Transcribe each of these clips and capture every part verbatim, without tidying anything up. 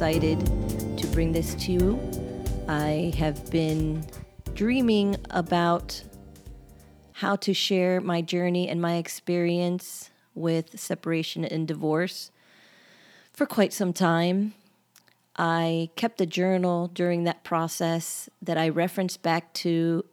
excited to bring this to you. I have been dreaming about how to share my journey and my experience with separation and divorce for quite some time. I kept a journal during that process that I referenced back to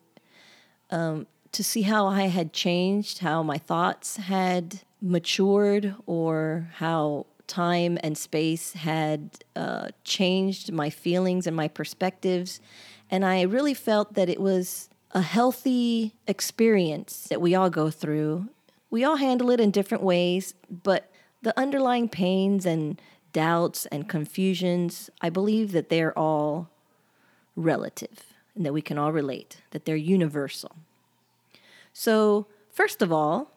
um, to see how I had changed, how my thoughts had matured, or how time and space had uh, changed my feelings and my perspectives. And I really felt that it was a healthy experience that we all go through. We all handle it in different ways, but the underlying pains and doubts and confusions, I believe that they're all relative and that we can all relate, that they're universal. So, first of all,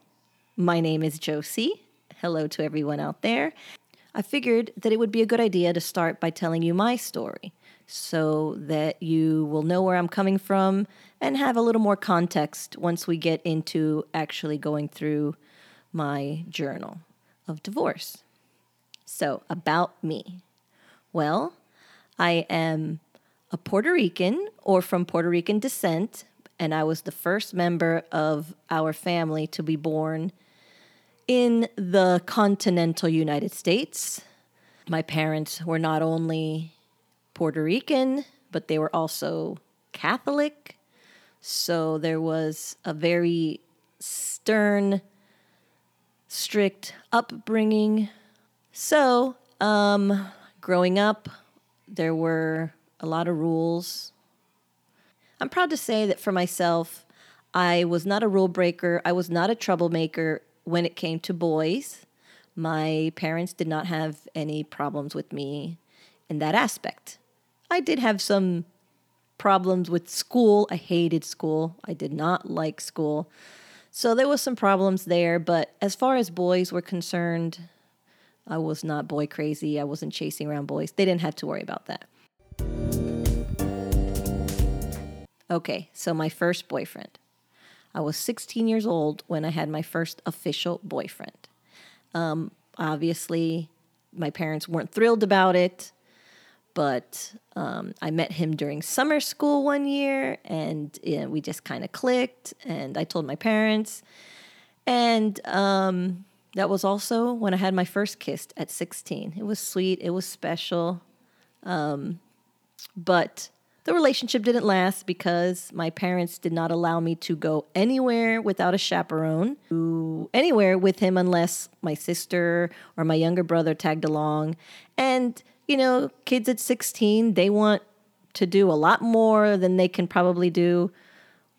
my name is Josie. Hello to everyone out there. I figured that it would be a good idea to start by telling you my story so that you will know where I'm coming from and have a little more context once we get into actually going through my journal of divorce. So, about me. Well, I am a Puerto Rican or from Puerto Rican descent, and I was the first member of our family to be born in the continental United States. My parents were not only Puerto Rican, but they were also Catholic. So there was a very stern, strict upbringing. So, um, growing up, there were a lot of rules. I'm proud to say that for myself, I was not a rule breaker. I was not a troublemaker when it came to boys. My parents did not have any problems with me in that aspect. I did have some problems with school. I hated school. I did not like school. So there was some problems there, but as far as boys were concerned, I was not boy crazy. I wasn't chasing around boys. They didn't have to worry about that. Okay, so my first boyfriend. I was sixteen years old when I had my first official boyfriend. Um, obviously, my parents weren't thrilled about it, but um, I met him during summer school one year, and you know, we just kind of clicked, and I told my parents, and... Um, That was also when I had my first kiss at sixteen. It was sweet. It was special. Um, but the relationship didn't last because my parents did not allow me to go anywhere without a chaperone, anywhere with him unless my sister or my younger brother tagged along. And, you know, kids at sixteen, they want to do a lot more than they can probably do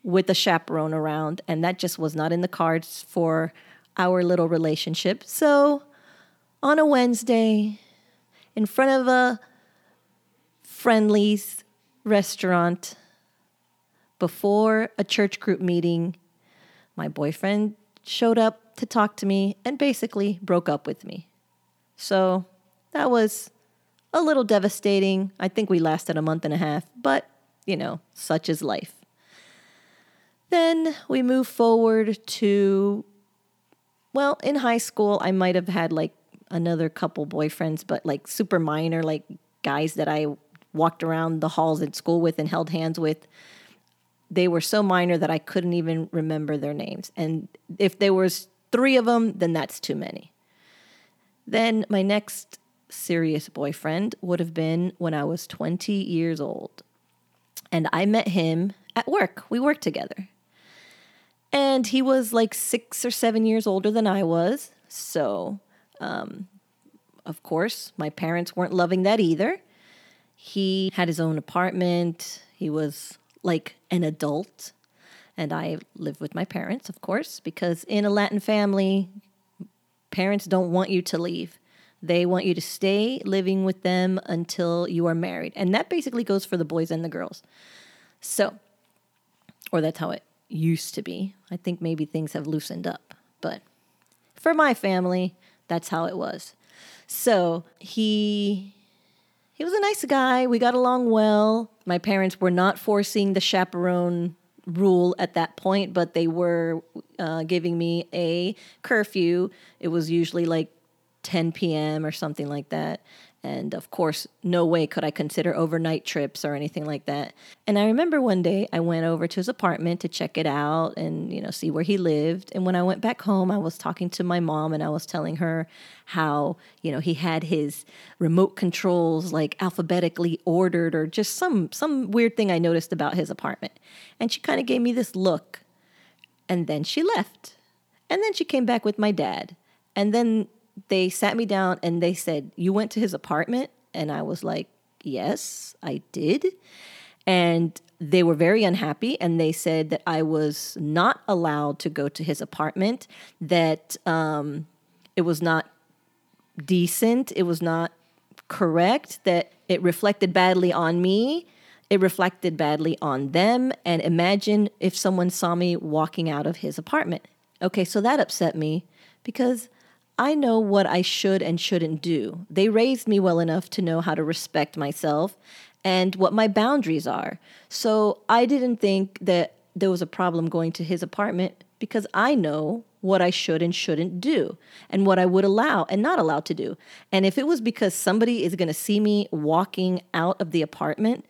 with a chaperone around. And that just was not in the cards for our little relationship. So on a Wednesday, in front of a Friendly's restaurant, before a church group meeting, my boyfriend showed up to talk to me and basically broke up with me. So that was a little devastating. I think we lasted a month and a half, but you know, such is life. Then we move forward to Well, in high school, I might have had like another couple boyfriends, but like super minor, like guys that I walked around the halls at school with and held hands with. They were so minor that I couldn't even remember their names. And if there was three of them, then that's too many. Then my next serious boyfriend would have been when I was twenty years old. And I met him at work. We worked together. And he was like six or seven years older than I was. So, um, of course, my parents weren't loving that either. He had his own apartment. He was like an adult. And I lived with my parents, of course, because in a Latin family, parents don't want you to leave. They want you to stay living with them until you are married. And that basically goes for the boys and the girls. So, or that's how it used to be. I think maybe things have loosened up, but for my family, that's how it was. So he he was a nice guy. We got along well. My parents were not forcing the chaperone rule at that point, but they were uh, giving me a curfew. It was usually like ten p.m. or something like that. And of course, no way could I consider overnight trips or anything like that. And I remember one day I went over to his apartment to check it out and, you know, see where he lived. And when I went back home, I was talking to my mom and I was telling her how, you know, he had his remote controls like alphabetically ordered or just some, some weird thing I noticed about his apartment. And she kind of gave me this look and then she left. And then she came back with my dad. And then they sat me down and they said, "You went to his apartment?" And I was like, "Yes, I did." And they were very unhappy. And they said that I was not allowed to go to his apartment, that um, it was not decent. It was not correct, that it reflected badly on me. It reflected badly on them. And imagine if someone saw me walking out of his apartment. Okay, so that upset me because I know what I should and shouldn't do. They raised me well enough to know how to respect myself and what my boundaries are. So I didn't think that there was a problem going to his apartment because I know what I should and shouldn't do and what I would allow and not allow to do. And if it was because somebody is going to see me walking out of the apartment,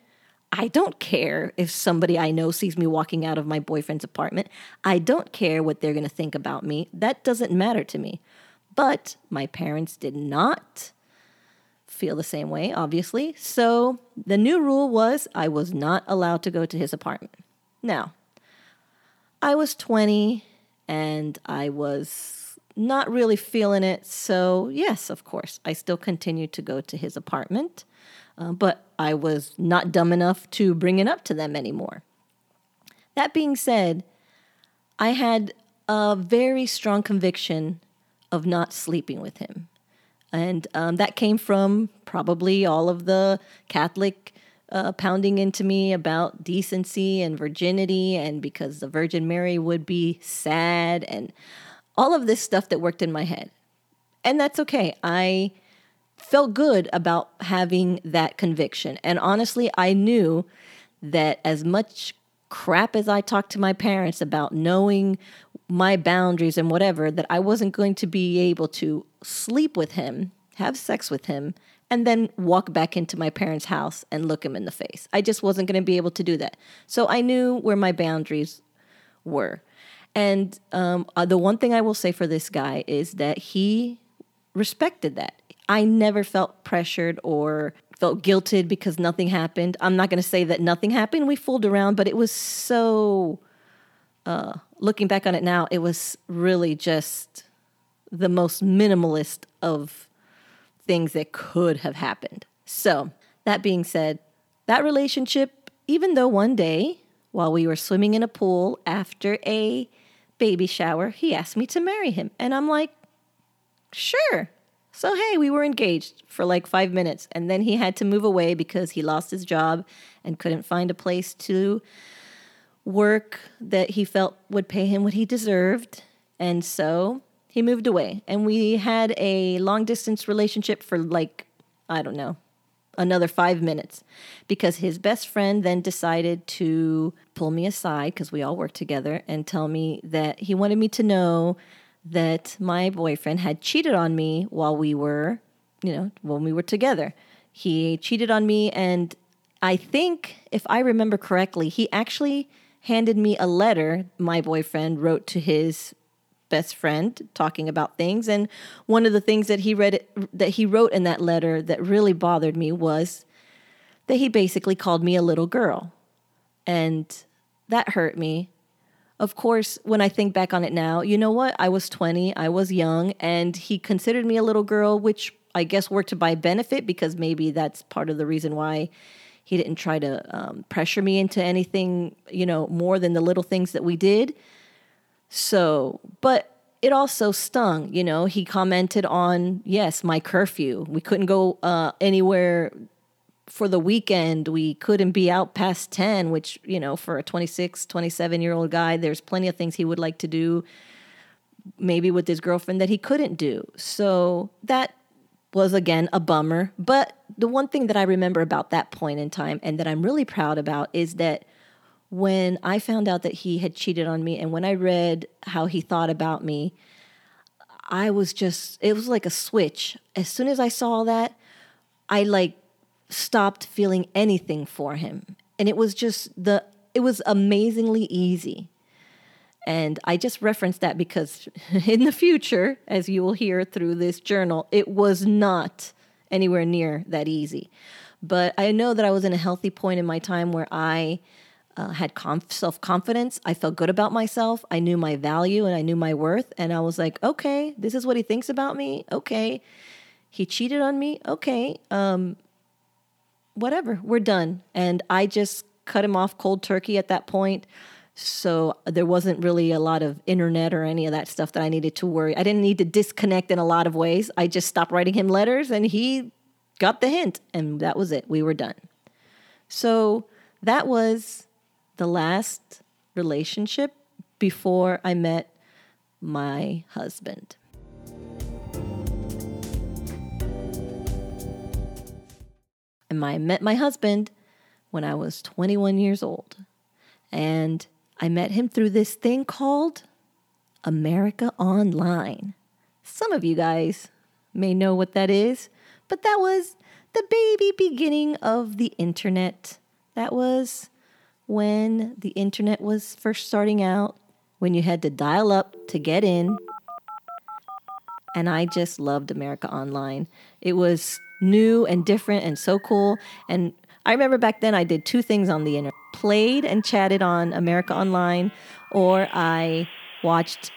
I don't care if somebody I know sees me walking out of my boyfriend's apartment. I don't care what they're going to think about me. That doesn't matter to me. But my parents did not feel the same way, obviously. So the new rule was I was not allowed to go to his apartment. Now, I was twenty and I was not really feeling it. So yes, of course, I still continued to go to his apartment. Uh, but I was not dumb enough to bring it up to them anymore. That being said, I had a very strong conviction of not sleeping with him. And um, that came from probably all of the Catholic uh, pounding into me about decency and virginity, and because the Virgin Mary would be sad, and all of this stuff that worked in my head. And that's okay. I felt good about having that conviction. And honestly, I knew that as much crap as I talked to my parents about knowing my boundaries and whatever, that I wasn't going to be able to sleep with him, have sex with him, and then walk back into my parents' house and look him in the face. I just wasn't going to be able to do that. So I knew where my boundaries were. And um, the one thing I will say for this guy is that he respected that. I never felt pressured or felt guilted because nothing happened. I'm not going to say that nothing happened. We fooled around, but it was so, uh, looking back on it now, it was really just the most minimalist of things that could have happened. So that being said, that relationship, even though one day while we were swimming in a pool after a baby shower, he asked me to marry him. And I'm like, sure. So, hey, we were engaged for like five minutes, and then he had to move away because he lost his job and couldn't find a place to work that he felt would pay him what he deserved. And so he moved away, and we had a long-distance relationship for like, I don't know, another five minutes because his best friend then decided to pull me aside because we all worked together and tell me that he wanted me to know that my boyfriend had cheated on me while we were, you know, when we were together. He cheated on me, and I think, if I remember correctly, he actually handed me a letter my boyfriend wrote to his best friend talking about things, and one of the things that he read, that he wrote in that letter that really bothered me was that he basically called me a little girl, and that hurt me. Of course, when I think back on it now, you know what? I was twenty, I was young, and he considered me a little girl, which I guess worked to my benefit because maybe that's part of the reason why he didn't try to um, pressure me into anything, you know, more than the little things that we did. So, but it also stung, you know, he commented on, yes, my curfew. We couldn't go uh, anywhere for the weekend, we couldn't be out past ten, which, you know, for a twenty-six, twenty-seven-year-old guy, there's plenty of things he would like to do, maybe with his girlfriend, that he couldn't do. So that was, again, a bummer. But the one thing that I remember about that point in time and that I'm really proud about is that when I found out that he had cheated on me and when I read how he thought about me, I was just, it was like a switch. As soon as I saw that, I like stopped feeling anything for him. And it was just the, it was amazingly easy. And I just referenced that because in the future, as you will hear through this journal, it was not anywhere near that easy. But I know that I was in a healthy point in my time where I uh, had conf- self-confidence. I felt good about myself. I knew my value and I knew my worth. And I was like, okay, this is what he thinks about me. Okay. He cheated on me. Okay. Um, whatever. We're done. And I just cut him off cold turkey at that point. So there wasn't really a lot of internet or any of that stuff that I needed to worry. I didn't need to disconnect in a lot of ways. I just stopped writing him letters and he got the hint and that was it. We were done. So that was the last relationship before I met my husband. And I met my husband when I was twenty-one years old. And I met him through this thing called America Online. Some of you guys may know what that is, but that was the baby beginning of the internet. That was when the internet was first starting out, when you had to dial up to get in. And I just loved America Online. It was new and different and so cool. And I remember back then I did two things on the internet. Played and chatted on America Online, or I watched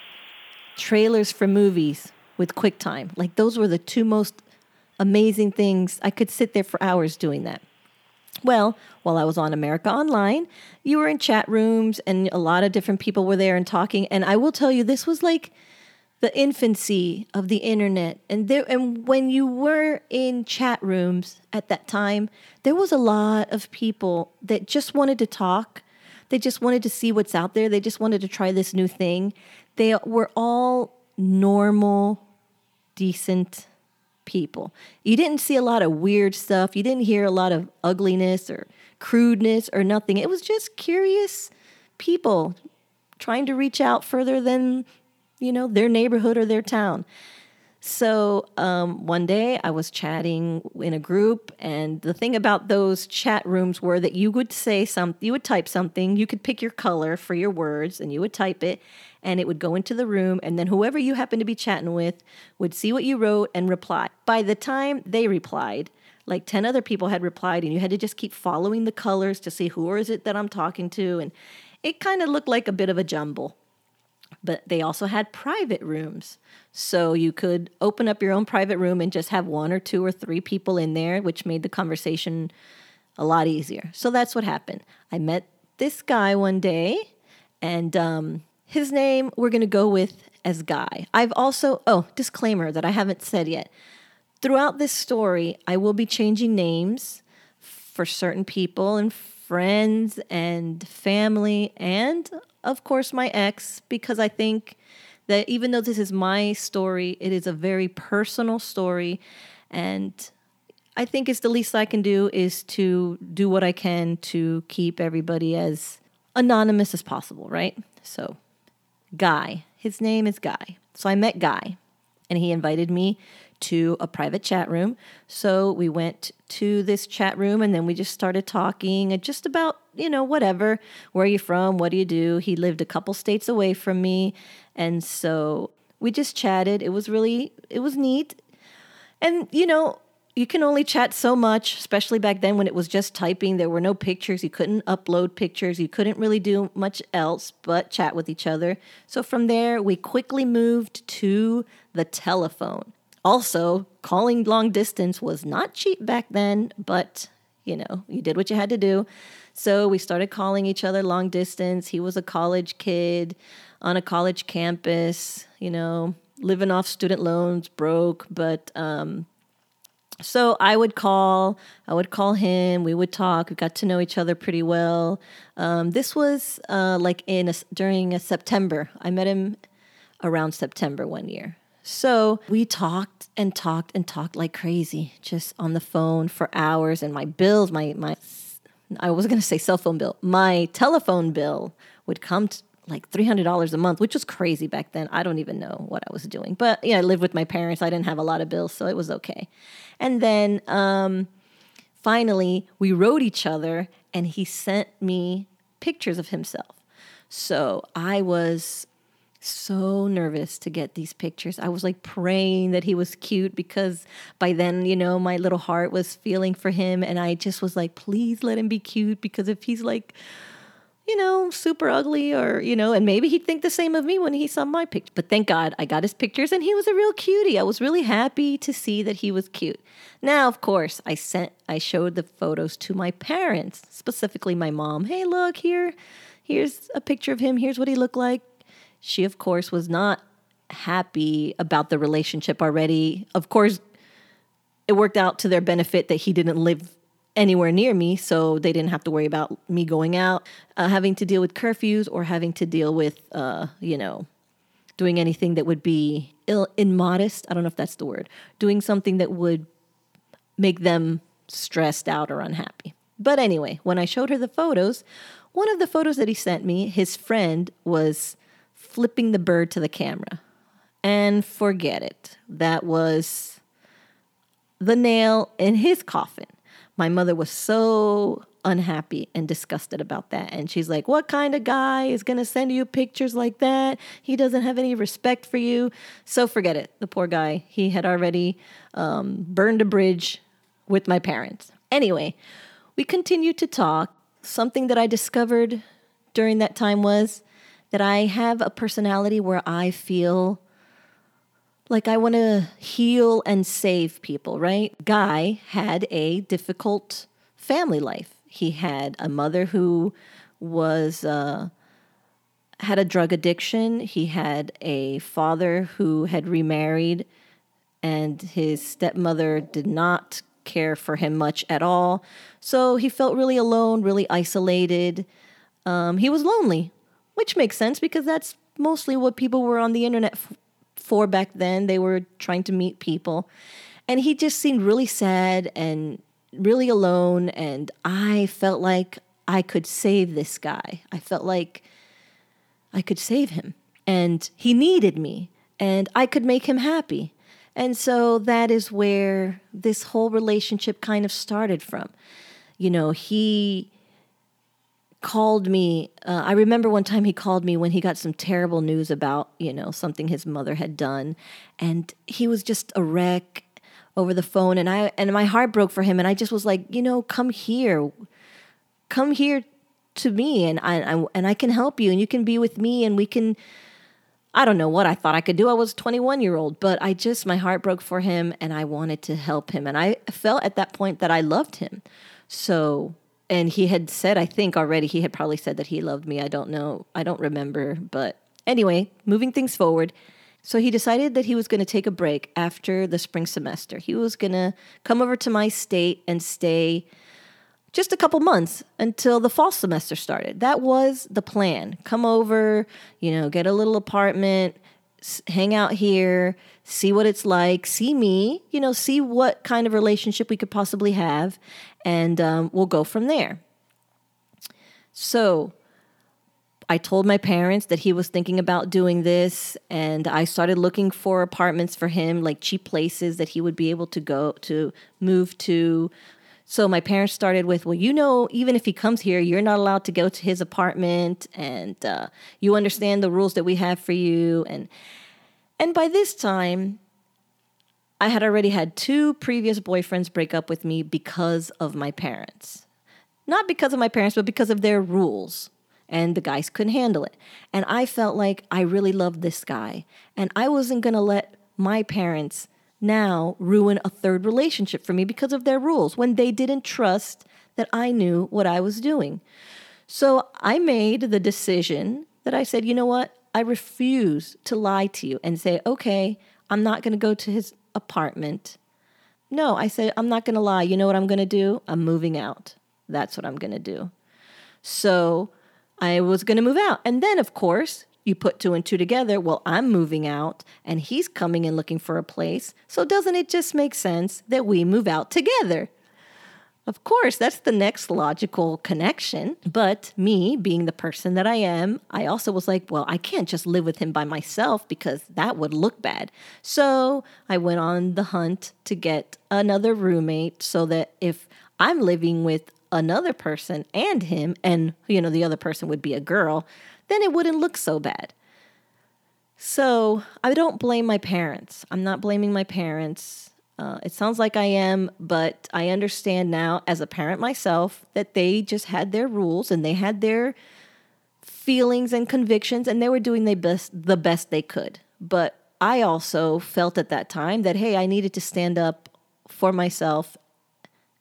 trailers for movies with QuickTime. Like, those were the two most amazing things. I could sit there for hours doing that. Well, while I was on America Online, you were in chat rooms and a lot of different people were there and talking. And I will tell you, this was like the infancy of the internet. And there, and when you were in chat rooms at that time, there was a lot of people that just wanted to talk. They just wanted to see what's out there. They just wanted to try this new thing. They were all normal, decent people. You didn't see a lot of weird stuff. You didn't hear a lot of ugliness or crudeness or nothing. It was just curious people trying to reach out further than, you know, their neighborhood or their town. So um, one day I was chatting in a group, and the thing about those chat rooms were that you would say something, you would type something, you could pick your color for your words, and you would type it, and it would go into the room, and then whoever you happened to be chatting with would see what you wrote and reply. By the time they replied, like ten other people had replied, and you had to just keep following the colors to see who is it that I'm talking to, and it kind of looked like a bit of a jumble. But they also had private rooms. So you could open up your own private room and just have one or two or three people in there, which made the conversation a lot easier. So that's what happened. I met this guy one day, and um, his name we're going to go with as Guy. I've also, oh, disclaimer that I haven't said yet. Throughout this story, I will be changing names for certain people and friends and family and, of course, my ex, because I think that even though this is my story, it is a very personal story. And I think it's the least I can do is to do what I can to keep everybody as anonymous as possible, right? So Guy, his name is Guy. So I met Guy, and he invited me to a private chat room. So we went to this chat room, and then we just started talking just about, you know, whatever. Where are you from? What do you do? He lived a couple states away from me. And so we just chatted. It was really, it was neat. And, you know, you can only chat so much, especially back then when it was just typing. There were no pictures. You couldn't upload pictures. You couldn't really do much else but chat with each other. So from there, we quickly moved to the telephone. Also, calling long distance was not cheap back then, but, you know, you did what you had to do. So we started calling each other long distance. He was a college kid on a college campus, you know, living off student loans, broke, but... um So I would call, I would call him, we would talk, we got to know each other pretty well. Um, this was uh, like in a, during a September. I met him around September one year. So we talked and talked and talked like crazy, just on the phone for hours. And my bills, my, my I was going to say cell phone bill, my telephone bill would come t- like three hundred dollars a month, which was crazy back then. I don't even know what I was doing. But, you know, I lived with my parents. I didn't have a lot of bills, so it was okay. And then um, finally we wrote each other, and he sent me pictures of himself. So I was so nervous to get these pictures. I was like praying that he was cute, because by then, you know, my little heart was feeling for him. And I just was like, please let him be cute, because if he's like, you know, super ugly, or, you know, and maybe he'd think the same of me when he saw my picture. But thank God I got his pictures, and he was a real cutie. I was really happy to see that he was cute. Now, of course, I sent, I showed the photos to my parents, specifically my mom. Hey, look here, here's a picture of him. Here's what he looked like. She, of course, was not happy about the relationship already. Of course, it worked out to their benefit that he didn't live anywhere near me, so they didn't have to worry about me going out, uh, having to deal with curfews, or having to deal with, uh, you know, doing anything that would be ill, immodest. I don't know if that's the word. Doing something that would make them stressed out or unhappy. But anyway, when I showed her the photos, one of the photos that he sent me, his friend was flipping the bird to the camera. And forget it. That was the nail in his coffin. My mother was so unhappy and disgusted about that. And she's like, what kind of guy is going to send you pictures like that? He doesn't have any respect for you. So forget it. The poor guy, he had already um, burned a bridge with my parents. Anyway, we continued to talk. Something that I discovered during that time was that I have a personality where I feel like I want to heal and save people, right? Guy had a difficult family life. He had a mother who was uh, had a drug addiction. He had a father who had remarried, and his stepmother did not care for him much at all. So he felt really alone, really isolated. Um, he was lonely. Which makes sense, because that's mostly what people were on the internet f- for back then. They were trying to meet people. And he just seemed really sad and really alone. And I felt like I could save this guy. I felt like I could save him. And he needed me. And I could make him happy. And so that is where this whole relationship kind of started from. You know, he called me. Uh, I remember one time he called me when he got some terrible news about, you know, something his mother had done, and he was just a wreck over the phone. And I, and my heart broke for him. And I just was like, you know, come here, come here to me, and I, I and I can help you, and you can be with me, and we can. I don't know what I thought I could do. I was a twenty-one year old, but I just, my heart broke for him, and I wanted to help him. And I felt at that point that I loved him. So, and he had said, I think already, he had probably said that he loved me. I don't know. I don't remember. But anyway, moving things forward. So he decided that he was going to take a break after the spring semester. He was going to come over to my state and stay just a couple months until the fall semester started. That was the plan. Come over, you know, get a little apartment, hang out here, see what it's like, see me, you know, see what kind of relationship we could possibly have, and um, we'll go from there. So I told my parents that he was thinking about doing this, and I started looking for apartments for him, like cheap places that he would be able to go to, move to. So my parents started with, well, you know, even if he comes here, you're not allowed to go to his apartment, and uh, you understand the rules that we have for you. And and by this time, I had already had two previous boyfriends break up with me because of my parents. Not because of my parents, but because of their rules. And the guys couldn't handle it. And I felt like I really loved this guy, and I wasn't going to let my parents now ruin a third relationship for me because of their rules, when they didn't trust that I knew what I was doing. So I made the decision that I said, you know what? I refuse to lie to you and say, okay, I'm not going to go to his apartment. No, I said, I'm not going to lie. You know what I'm going to do? I'm moving out. That's what I'm going to do. So I was going to move out. And then, of course, you put two and two together. Well, I'm moving out, and he's coming and looking for a place. So doesn't it just make sense that we move out together? Of course, that's the next logical connection. But me, being the person that I am, I also was like, well, I can't just live with him by myself because that would look bad. So I went on the hunt to get another roommate so that if I'm living with another person and him, and, you know, the other person would be a girl, then it wouldn't look so bad. So I don't blame my parents. I'm not blaming my parents. Uh, it sounds like I am, but I understand now as a parent myself that they just had their rules and they had their feelings and convictions and they were doing their best, the best they could. But I also felt at that time that, hey, I needed to stand up for myself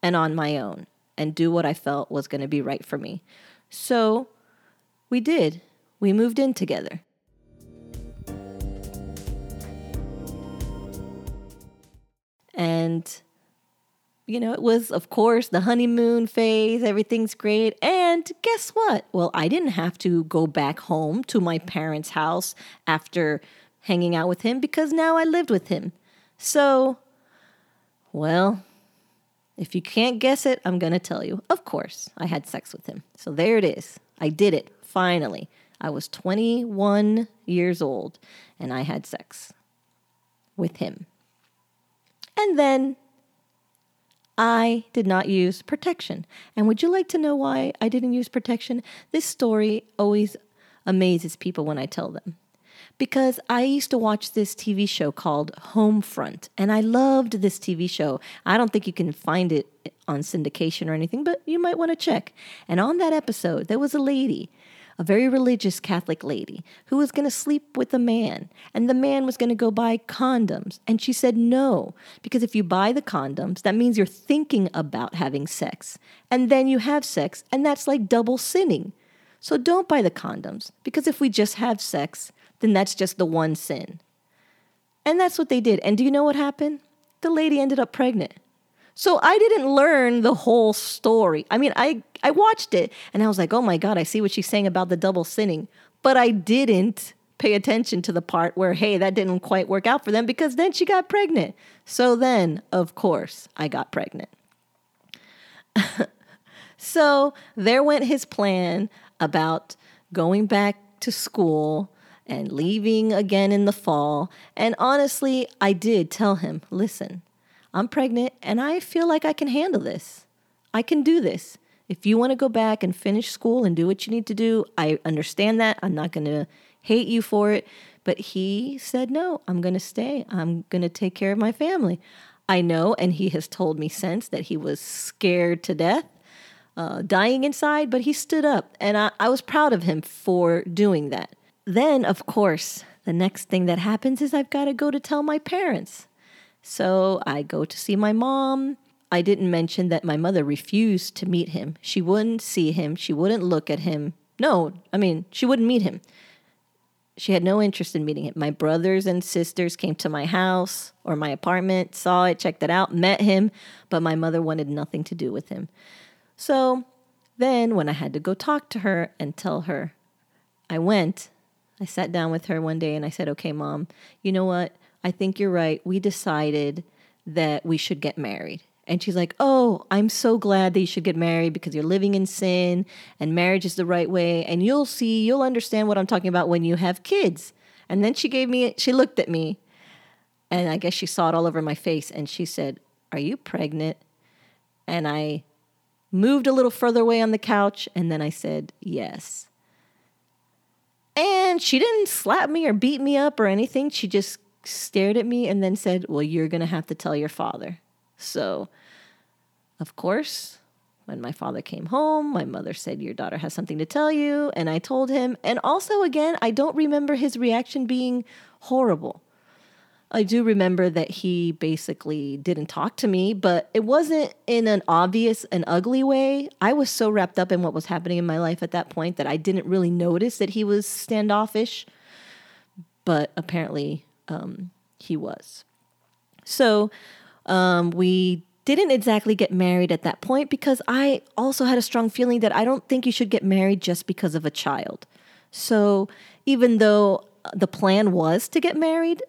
and on my own and do what I felt was going to be right for me. So we did. We moved in together. And, you know, it was, of course, the honeymoon phase. Everything's great. And guess what? Well, I didn't have to go back home to my parents' house after hanging out with him because now I lived with him. So, well, if you can't guess it, I'm going to tell you. Of course, I had sex with him. So there it is. I did it. Finally. I was twenty-one years old and I had sex with him. And then I did not use protection. And would you like to know why I didn't use protection? This story always amazes people when I tell them. Because I used to watch this T V show called Homefront, and I loved this T V show. I don't think you can find it on syndication or anything, but you might want to check. And on that episode, there was a lady, a very religious Catholic lady, who was going to sleep with a man, and the man was going to go buy condoms. And she said no, because if you buy the condoms, that means you're thinking about having sex, and then you have sex, and that's like double sinning. So don't buy the condoms, because if we just have sex, then that's just the one sin. And that's what they did. And do you know what happened? The lady ended up pregnant. So I didn't learn the whole story. I mean, I, I watched it and I was like, oh my God, I see what she's saying about the double sinning. But I didn't pay attention to the part where, hey, that didn't quite work out for them because then she got pregnant. So then, of course, I got pregnant. So there went his plan about going back to school and leaving again in the fall. And honestly, I did tell him, listen, I'm pregnant and I feel like I can handle this. I can do this. If you want to go back and finish school and do what you need to do, I understand that. I'm not going to hate you for it. But he said, no, I'm going to stay. I'm going to take care of my family. I know, and he has told me since that he was scared to death, uh, dying inside, but he stood up. And I, I was proud of him for doing that. Then, of course, the next thing that happens is I've got to go to tell my parents. So I go to see my mom. I didn't mention that my mother refused to meet him. She wouldn't see him. She wouldn't look at him. No, I mean, she wouldn't meet him. She had no interest in meeting him. My brothers and sisters came to my house or my apartment, saw it, checked it out, met him, but my mother wanted nothing to do with him. So then when I had to go talk to her and tell her, I went, I sat down with her one day and I said, okay, Mom, you know what? I think you're right. We decided that we should get married. And she's like, oh, I'm so glad that you should get married because you're living in sin and marriage is the right way. And you'll see, you'll understand what I'm talking about when you have kids. And then she gave me, she looked at me and I guess she saw it all over my face. And she said, are you pregnant? And I moved a little further away on the couch. And then I said, yes. And she didn't slap me or beat me up or anything. She just stared at me and then said, well, you're going to have to tell your father. So, of course, when my father came home, my mother said, your daughter has something to tell you. And I told him. And also, again, I don't remember his reaction being horrible. I do remember that he basically didn't talk to me, but it wasn't in an obvious and ugly way. I was so wrapped up in what was happening in my life at that point that I didn't really notice that he was standoffish, but apparently um, he was. So um, we didn't exactly get married at that point because I also had a strong feeling that I don't think you should get married just because of a child. So even though the plan was to get married,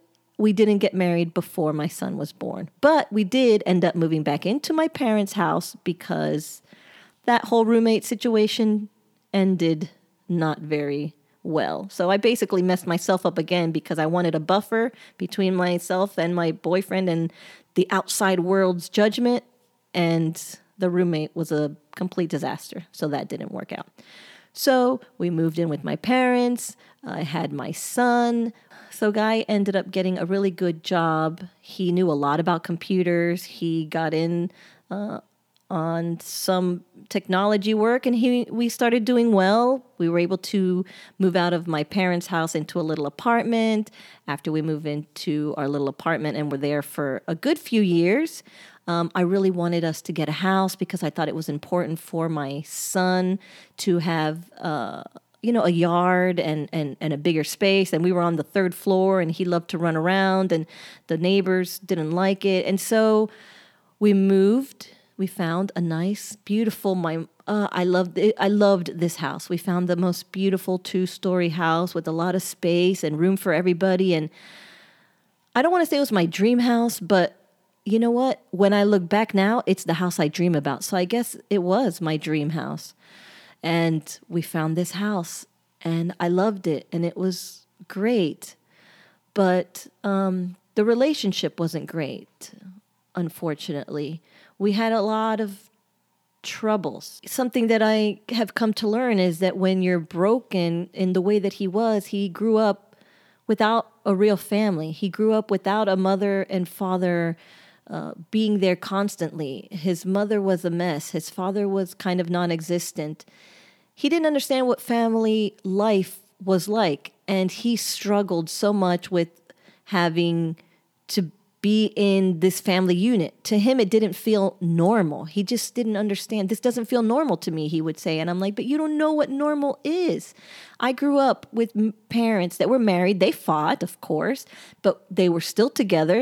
we didn't get married before my son was born. But we did end up moving back into my parents' house because that whole roommate situation ended not very well. So I basically messed myself up again because I wanted a buffer between myself and my boyfriend and the outside world's judgment. And the roommate was a complete disaster. So that didn't work out. So we moved in with my parents. I had my son. So Guy ended up getting a really good job. He knew a lot about computers. He got in uh, on some technology work, and he we started doing well. We were able to move out of my parents' house into a little apartment. After we moved into our little apartment and were there for a good few years, Um, I really wanted us to get a house because I thought it was important for my son to have, uh, you know, a yard and, and, and a bigger space. And we were on the third floor and he loved to run around and the neighbors didn't like it. And so we moved. We found a nice, beautiful, my, uh, I loved it. I loved this house. We found the most beautiful two-story house with a lot of space and room for everybody. And I don't want to say it was my dream house, but you know what? When I look back now, it's the house I dream about. So I guess it was my dream house. And we found this house and I loved it and it was great. But um, the relationship wasn't great, unfortunately. We had a lot of troubles. Something that I have come to learn is that when you're broken in the way that he was, he grew up without a real family. He grew up without a mother and father Uh, being there constantly. His mother was a mess. His father was kind of non-existent. He didn't understand what family life was like, and he struggled so much with having to be in this family unit. To him, it didn't feel normal. He just didn't understand. This doesn't feel normal to me, he would say. And I'm like, but you don't know what normal is. I grew up with parents that were married. They fought, of course, but they were still together.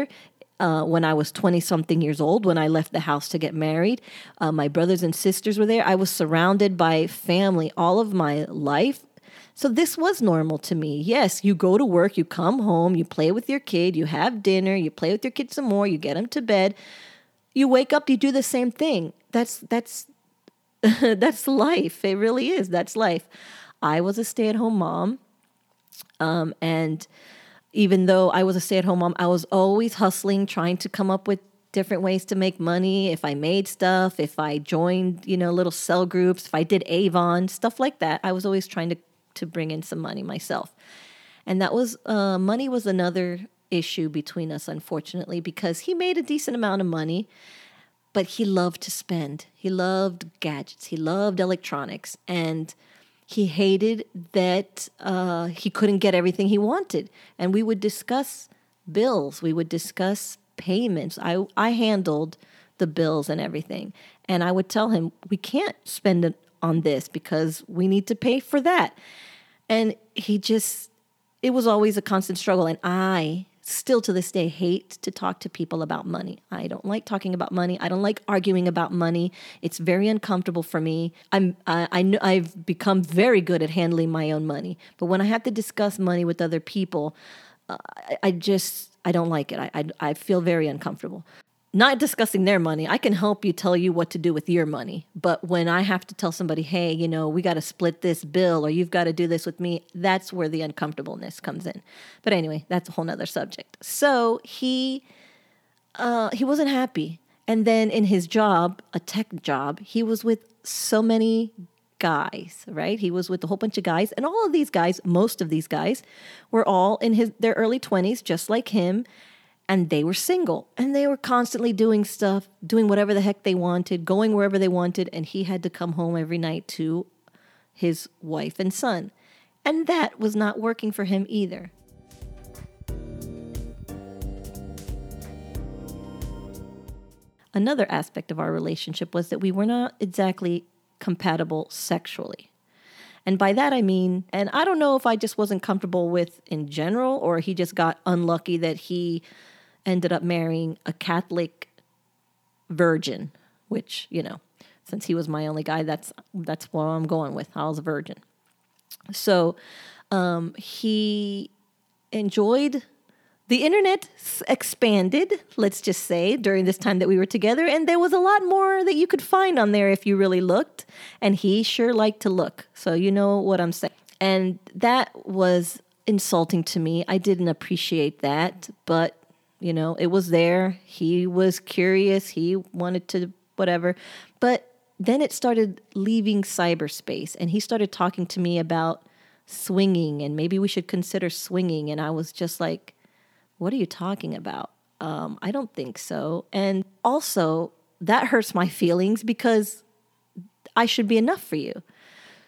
Uh, when I was twenty-something years old, when I left the house to get married, uh, my brothers and sisters were there. I was surrounded by family all of my life. So this was normal to me. Yes, you go to work, you come home, you play with your kid, you have dinner, you play with your kid some more, you get them to bed. You wake up, you do the same thing. That's, that's, that's life. It really is. That's life. I was a stay-at-home mom, um, and... Even though I was a stay-at-home mom, I was always hustling, trying to come up with different ways to make money. If I made stuff, if I joined, you know, little cell groups, if I did Avon, stuff like that, I was always trying to, to bring in some money myself. And that was, uh, money was another issue between us, unfortunately, because he made a decent amount of money, but he loved to spend. He loved gadgets. He loved electronics. And he hated that uh, he couldn't get everything he wanted. And we would discuss bills. We would discuss payments. I, I handled the bills and everything. And I would tell him, we can't spend it on this because we need to pay for that. And he just, it was always a constant struggle. And I still to this day hate to talk to people about money. I don't like talking about money. I don't like arguing about money. It's very uncomfortable for me. I'm I, I I've become very good at handling my own money, but when I have to discuss money with other people, uh, I, I just I don't like it. I, I I feel very uncomfortable. Not discussing their money. I can help you tell you what to do with your money, but when I have to tell somebody, hey, you know, we got to split this bill or you've got to do this with me, that's where the uncomfortableness comes in. But anyway, that's a whole nother subject. So he, uh, he wasn't happy. And then in his job, a tech job, he was with so many guys, right? He was with a whole bunch of guys, and all of these guys, most of these guys were all in his, their early twenties, just like him. And they were single, and they were constantly doing stuff, doing whatever the heck they wanted, going wherever they wanted, and he had to come home every night to his wife and son. And that was not working for him either. Another aspect of our relationship was that we were not exactly compatible sexually. And by that I mean, and I don't know if I just wasn't comfortable with in general, or he just got unlucky that he ended up marrying a Catholic virgin, which, you know, since he was my only guy, that's that's what I'm going with. I was a virgin. So um, he enjoyed The internet expanded, let's just say, during this time that we were together, and there was a lot more that you could find on there if you really looked, and he sure liked to look, so you know what I'm saying. And that was insulting to me. I didn't appreciate that, but, you know, it was there. He was curious. He wanted to whatever, but then it started leaving cyberspace, and he started talking to me about swinging, and maybe we should consider swinging, and I was just like, what are you talking about? Um, I don't think so. And also, that hurts my feelings because I should be enough for you.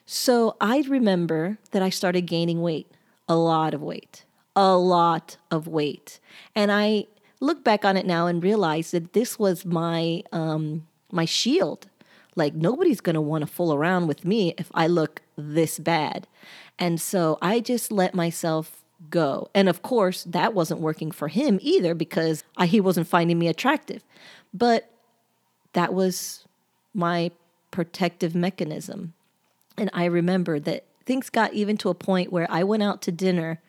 So I remember that I started gaining weight, a lot of weight, a lot of weight. And I look back on it now and realize that this was my um, my shield. Like, nobody's going to want to fool around with me if I look this bad. And so I just let myself go. And of course, that wasn't working for him either because I, he wasn't finding me attractive. But that was my protective mechanism. And I remember that things got even to a point where I went out to dinner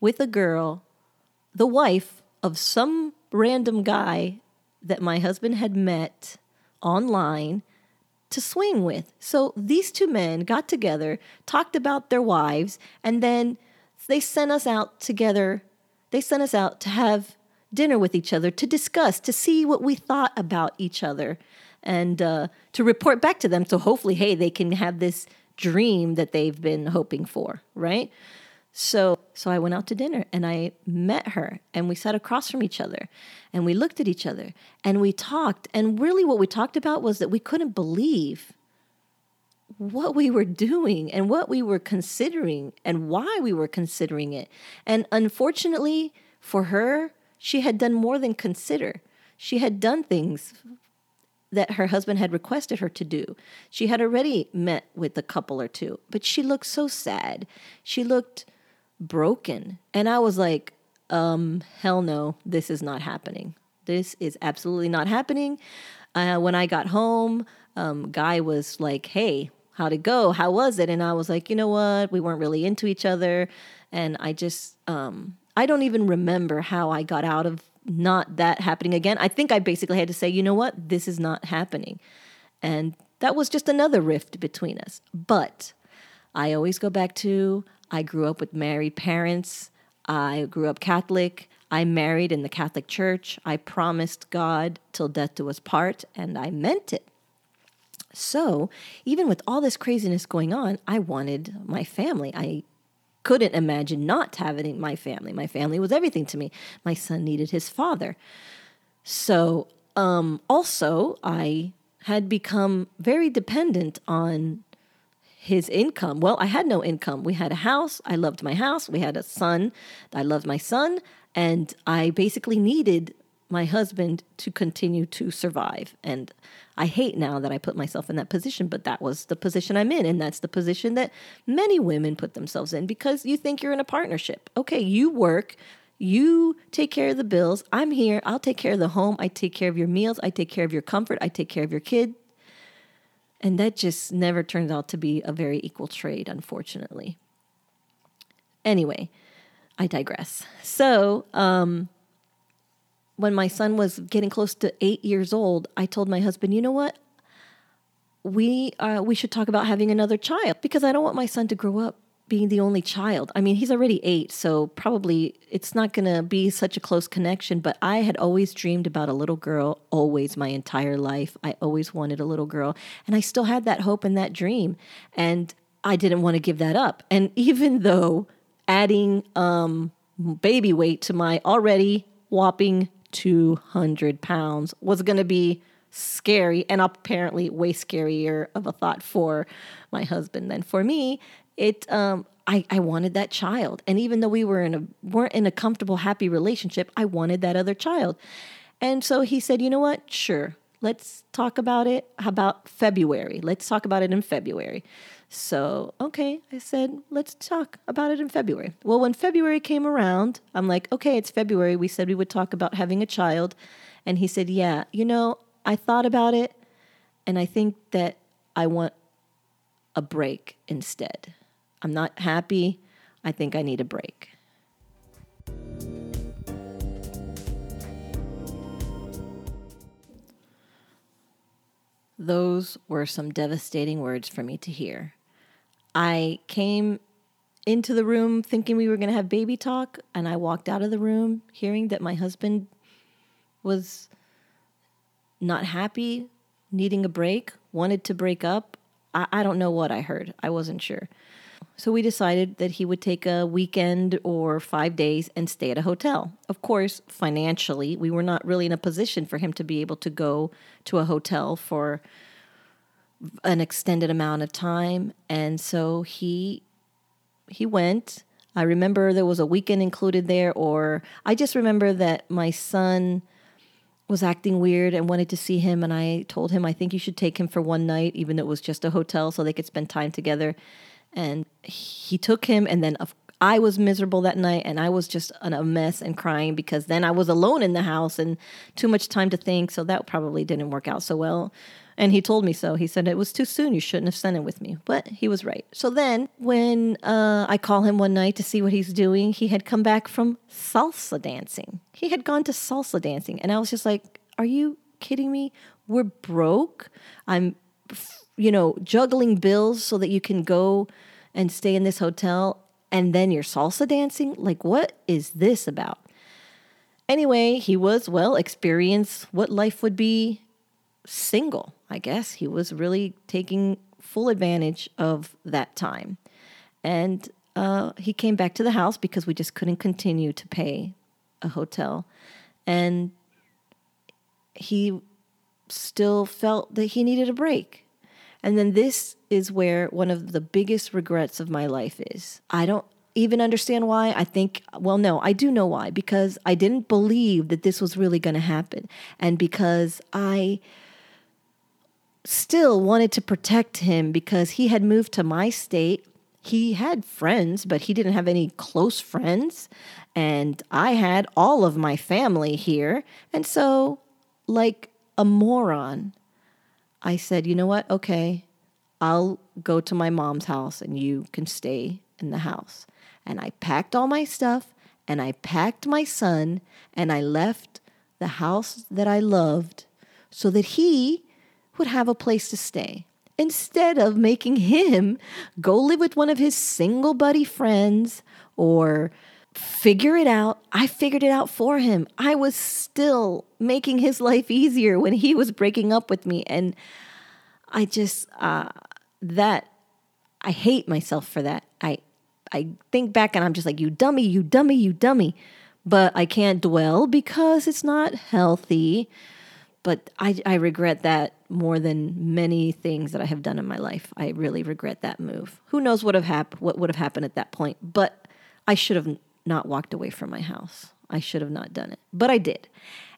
with a girl, the wife of some random guy that my husband had met online to swing with. So these two men got together, talked about their wives, and then They sent us out together. They sent us out to have dinner with each other, to discuss, to see what we thought about each other, and uh, to report back to them. So hopefully, hey, they can have this dream that they've been hoping for, right? So, so I went out to dinner and I met her and we sat across from each other and we looked at each other and we talked. And really what we talked about was that we couldn't believe what we were doing and what we were considering and why we were considering it. And unfortunately for her, she had done more than consider. She had done things that her husband had requested her to do. She had already met with a couple or two, but she looked so sad. She looked broken. And I was like, um, hell no, this is not happening. This is absolutely not happening. Uh, when I got home, um, Guy was like, hey, how'd it go? How was it? And I was like, you know what? We weren't really into each other. And I just, um, I don't even remember how I got out of not that happening again. I think I basically had to say, you know what? This is not happening. And that was just another rift between us. But I always go back to, I grew up with married parents. I grew up Catholic. I married in the Catholic Church. I promised God till death do us part, and I meant it. So even with all this craziness going on, I wanted my family. I couldn't imagine not having my family. My family was everything to me. My son needed his father. So um, also, I had become very dependent on his income. Well, I had no income. We had a house. I loved my house. We had a son. I loved my son. And I basically needed my husband to continue to survive. And I hate now that I put myself in that position, but that was the position I'm in. And that's the position that many women put themselves in because you think you're in a partnership. Okay, you work, you take care of the bills. I'm here. I'll take care of the home. I take care of your meals. I take care of your comfort. I take care of your kid. And that just never turns out to be a very equal trade, unfortunately. Anyway, I digress. So um, when my son was getting close to eight years old, I told my husband, you know what? We uh, we should talk about having another child because I don't want my son to grow up being the only child. I mean, he's already eight, so probably it's not going to be such a close connection, but I had always dreamed about a little girl, always my entire life. I always wanted a little girl, and I still had that hope and that dream, and I didn't want to give that up. And even though adding um, baby weight to my already whopping two hundred pounds was going to be scary and apparently way scarier of a thought for my husband than for me, It, um, I, I wanted that child. And even though we were in a, weren't in a comfortable, happy relationship, I wanted that other child. And so he said, you know what? Sure. Let's talk about it. How about February? Let's talk about it in February. So, okay. I said, let's talk about it in February. Well, when February came around, I'm like, okay, it's February. We said we would talk about having a child. And he said, yeah, you know, I thought about it. And I think that I want a break instead. I'm not happy. I think I need a break. Those were some devastating words for me to hear. I came into the room thinking we were going to have baby talk, and I walked out of the room hearing that my husband was not happy, needing a break, wanted to break up. I, I don't know what I heard. I wasn't sure. So we decided that he would take a weekend or five days and stay at a hotel. Of course, financially, we were not really in a position for him to be able to go to a hotel for an extended amount of time. And so he he went. I remember there was a weekend included there, or I just remember that my son was acting weird and wanted to see him. And I told him, I think you should take him for one night, even though it was just a hotel, so they could spend time together. And he took him, and then I was miserable that night, and I was just a mess and crying because then I was alone in the house and too much time to think, so that probably didn't work out so well. And he told me so. He said, it was too soon. You shouldn't have sent him with me. But he was right. So then when uh, I call him one night to see what he's doing, he had come back from salsa dancing. He had gone to salsa dancing. And I was just like, are you kidding me? We're broke. I'm, you know, juggling bills so that you can go and stay in this hotel. And then you're salsa dancing? Like, what is this about? Anyway, he was, well, experienced what life would be single. I guess he was really taking full advantage of that time. And uh, he came back to the house because we just couldn't continue to pay a hotel. And he still felt that he needed a break. And then this is where one of the biggest regrets of my life is. I don't even understand why. I think, well, no, I do know why. Because I didn't believe that this was really going to happen. And because I still wanted to protect him because he had moved to my state. He had friends, but he didn't have any close friends. And I had all of my family here. And so, like a moron, I said, you know what? Okay, I'll go to my mom's house and you can stay in the house. And I packed all my stuff and I packed my son and I left the house that I loved so that he would have a place to stay, instead of making him go live with one of his single buddy friends or figure it out. I figured it out for him. I was still making his life easier when he was breaking up with me. And I just, uh, that, I hate myself for that. I, I think back and I'm just like, you dummy, you dummy, you dummy. But I can't dwell because it's not healthy. But I, I regret that more than many things that I have done in my life. I really regret that move. Who knows what have hap- what would have happened at that point. But I should have not walked away from my house. I should have not done it. But I did.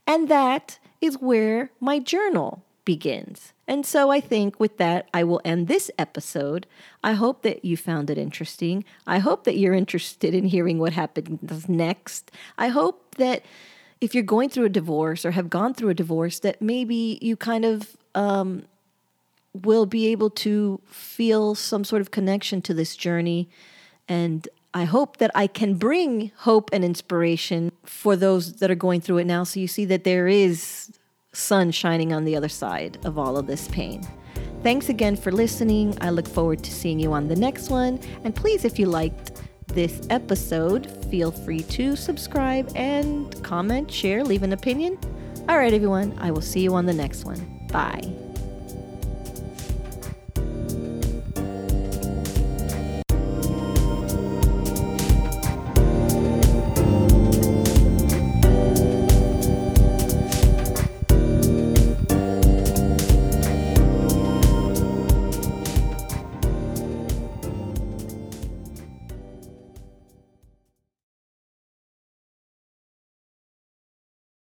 And that is where my journal begins. And so I think with that, I will end this episode. I hope that you found it interesting. I hope that you're interested in hearing what happens next. I hope that if you're going through a divorce or have gone through a divorce, that maybe you kind of um, will be able to feel some sort of connection to this journey. And I hope that I can bring hope and inspiration for those that are going through it now. So you see that there is sun shining on the other side of all of this pain. Thanks again for listening. I look forward to seeing you on the next one. And please, if you liked this episode, feel free to subscribe and comment, share, leave an opinion. All right, everyone, I will see you on the next one. Bye.